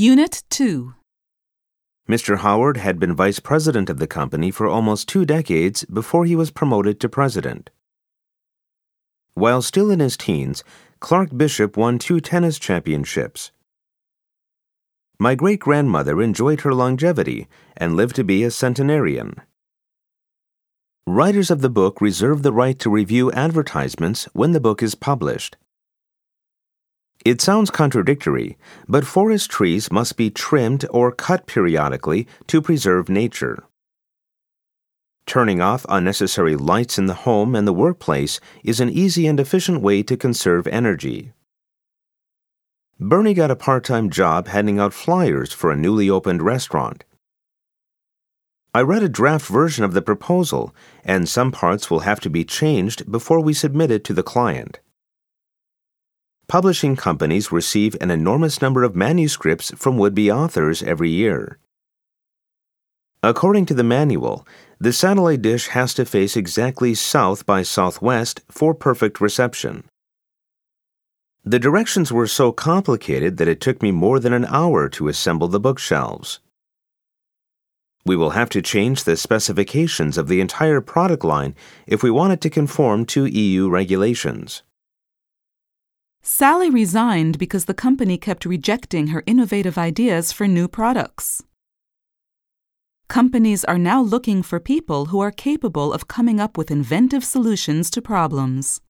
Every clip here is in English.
Unit 2. Mr. Howard had been vice president of the company for almost 2 decades before he was promoted to president. While still in his teens, Clark Bishop won 2 tennis championships. My great-grandmother enjoyed her longevity and lived to be a centenarian. Writers of the book reserve the right to review advertisements when the book is published.It sounds contradictory, but forest trees must be trimmed or cut periodically to preserve nature. Turning off unnecessary lights in the home and the workplace is an easy and efficient way to conserve energy. Bernie got a part-time job handing out flyers for a newly opened restaurant. I read a draft version of the proposal, and some parts will have to be changed before we submit it to the client.Publishing companies receive an enormous number of manuscripts from would-be authors every year. According to the manual, the satellite dish has to face exactly south by southwest for perfect reception. The directions were so complicated that it took me more than an hour to assemble the bookshelves. We will have to change the specifications of the entire product line if we want it to conform to EU regulations.Sally resigned because the company kept rejecting her innovative ideas for new products. Companies are now looking for people who are capable of coming up with inventive solutions to problems.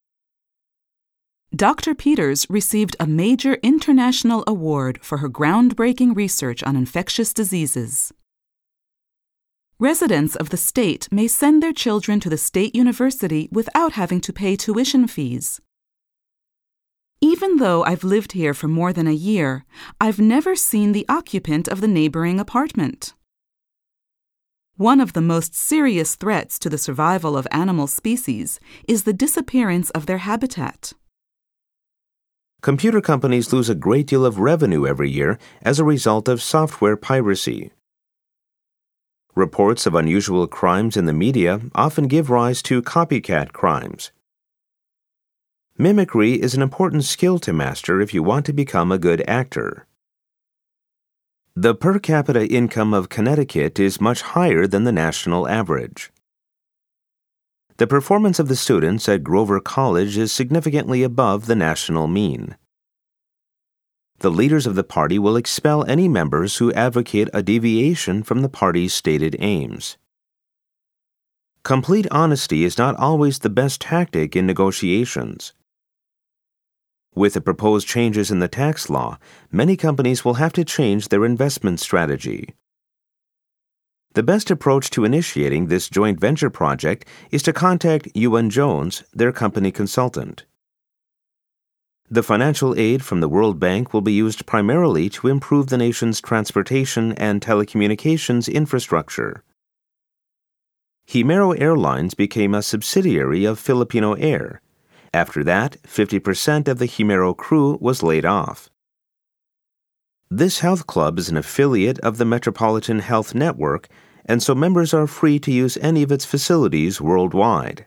Dr. Peters received a major international award for her groundbreaking research on infectious diseases. Residents of the state may send their children to the state university without having to pay tuition fees.Even though I've lived here for more than a year, I've never seen the occupant of the neighboring apartment. One of the most serious threats to the survival of animal species is the disappearance of their habitat. Computer companies lose a great deal of revenue every year as a result of software piracy. Reports of unusual crimes in the media often give rise to copycat crimes.Mimicry is an important skill to master if you want to become a good actor. The per capita income of Connecticut is much higher than the national average. The performance of the students at Grover College is significantly above the national mean. The leaders of the party will expel any members who advocate a deviation from the party's stated aims.Complete honesty is not always the best tactic in negotiations. With the proposed changes in the tax law, many companies will have to change their investment strategy. The best approach to initiating this joint venture project is to contact UN Jones, their company consultant. The financial aid from the World Bank will be used primarily to improve the nation's transportation and telecommunications infrastructure.Himerus Airlines became a subsidiary of Filipino Air. After that, 50% of the Himerus crew was laid off. This health club is an affiliate of the Metropolitan Health Network, and so members are free to use any of its facilities worldwide.